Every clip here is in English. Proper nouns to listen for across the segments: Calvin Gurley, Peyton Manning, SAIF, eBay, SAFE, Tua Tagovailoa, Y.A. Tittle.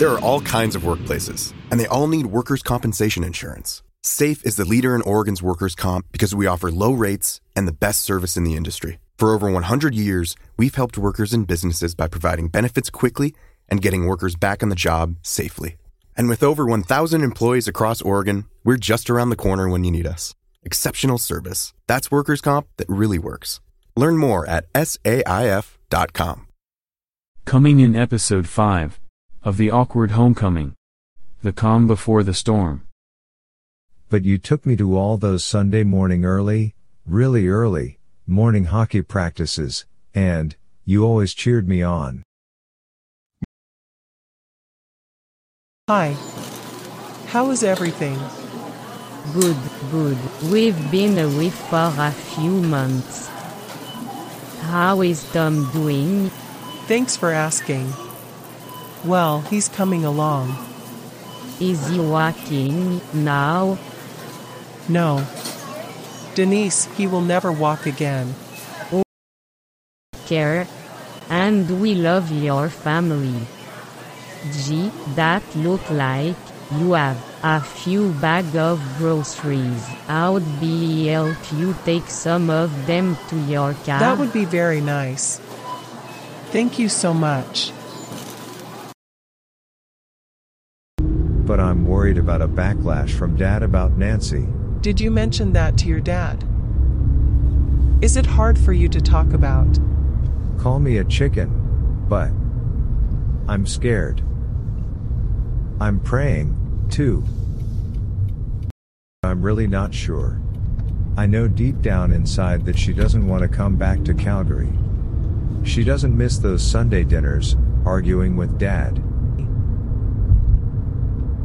There are all kinds of workplaces, and they all need workers' compensation insurance. SAFE is the leader in Oregon's workers' comp because we offer low rates and the best service in the industry. For over 100 years, we've helped workers and businesses by providing benefits quickly and getting workers back on the job safely. And with over 1,000 employees across Oregon, we're just around the corner when you need us. Exceptional service. That's workers' comp that really works. Learn more at SAIF.com. Coming in Episode 5 of The Awkward Homecoming, The Calm Before the Storm. But you took me to all those Sunday morning early, really early, morning hockey practices, and you always cheered me on. Hi. How is everything? Good, good. We've been away for a few months. How is Tom doing? Thanks for asking. Well, he's coming along. Is he walking now? No. Denise, he will never walk again. Oh, care. And we love your family. Gee, that look like you have a few bags of groceries. I'd be help you take some of them to your car. That would be very nice. Thank you so much. But I'm worried about a backlash from Dad about Nancy. Did you mention that to your dad? Is it hard for you to talk about? Call me a chicken, but I'm scared. I'm praying, too. I'm really not sure. I know deep down inside that she doesn't want to come back to Calgary. She doesn't miss those Sunday dinners, arguing with Dad.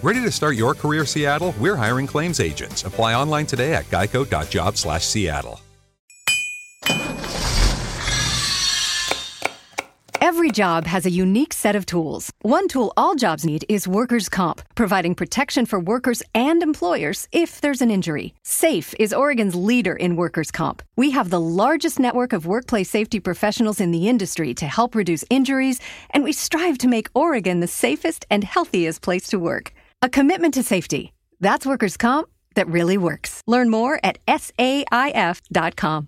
Ready to start your career, Seattle? We're hiring claims agents. Apply online today at geico.job/Seattle. Every job has a unique set of tools. One tool all jobs need is workers' comp, providing protection for workers and employers if there's an injury. SAFE is Oregon's leader in workers' comp. We have the largest network of workplace safety professionals in the industry to help reduce injuries, and we strive to make Oregon the safest and healthiest place to work. A commitment to safety. That's workers' comp that really works. Learn more at SAIF.com.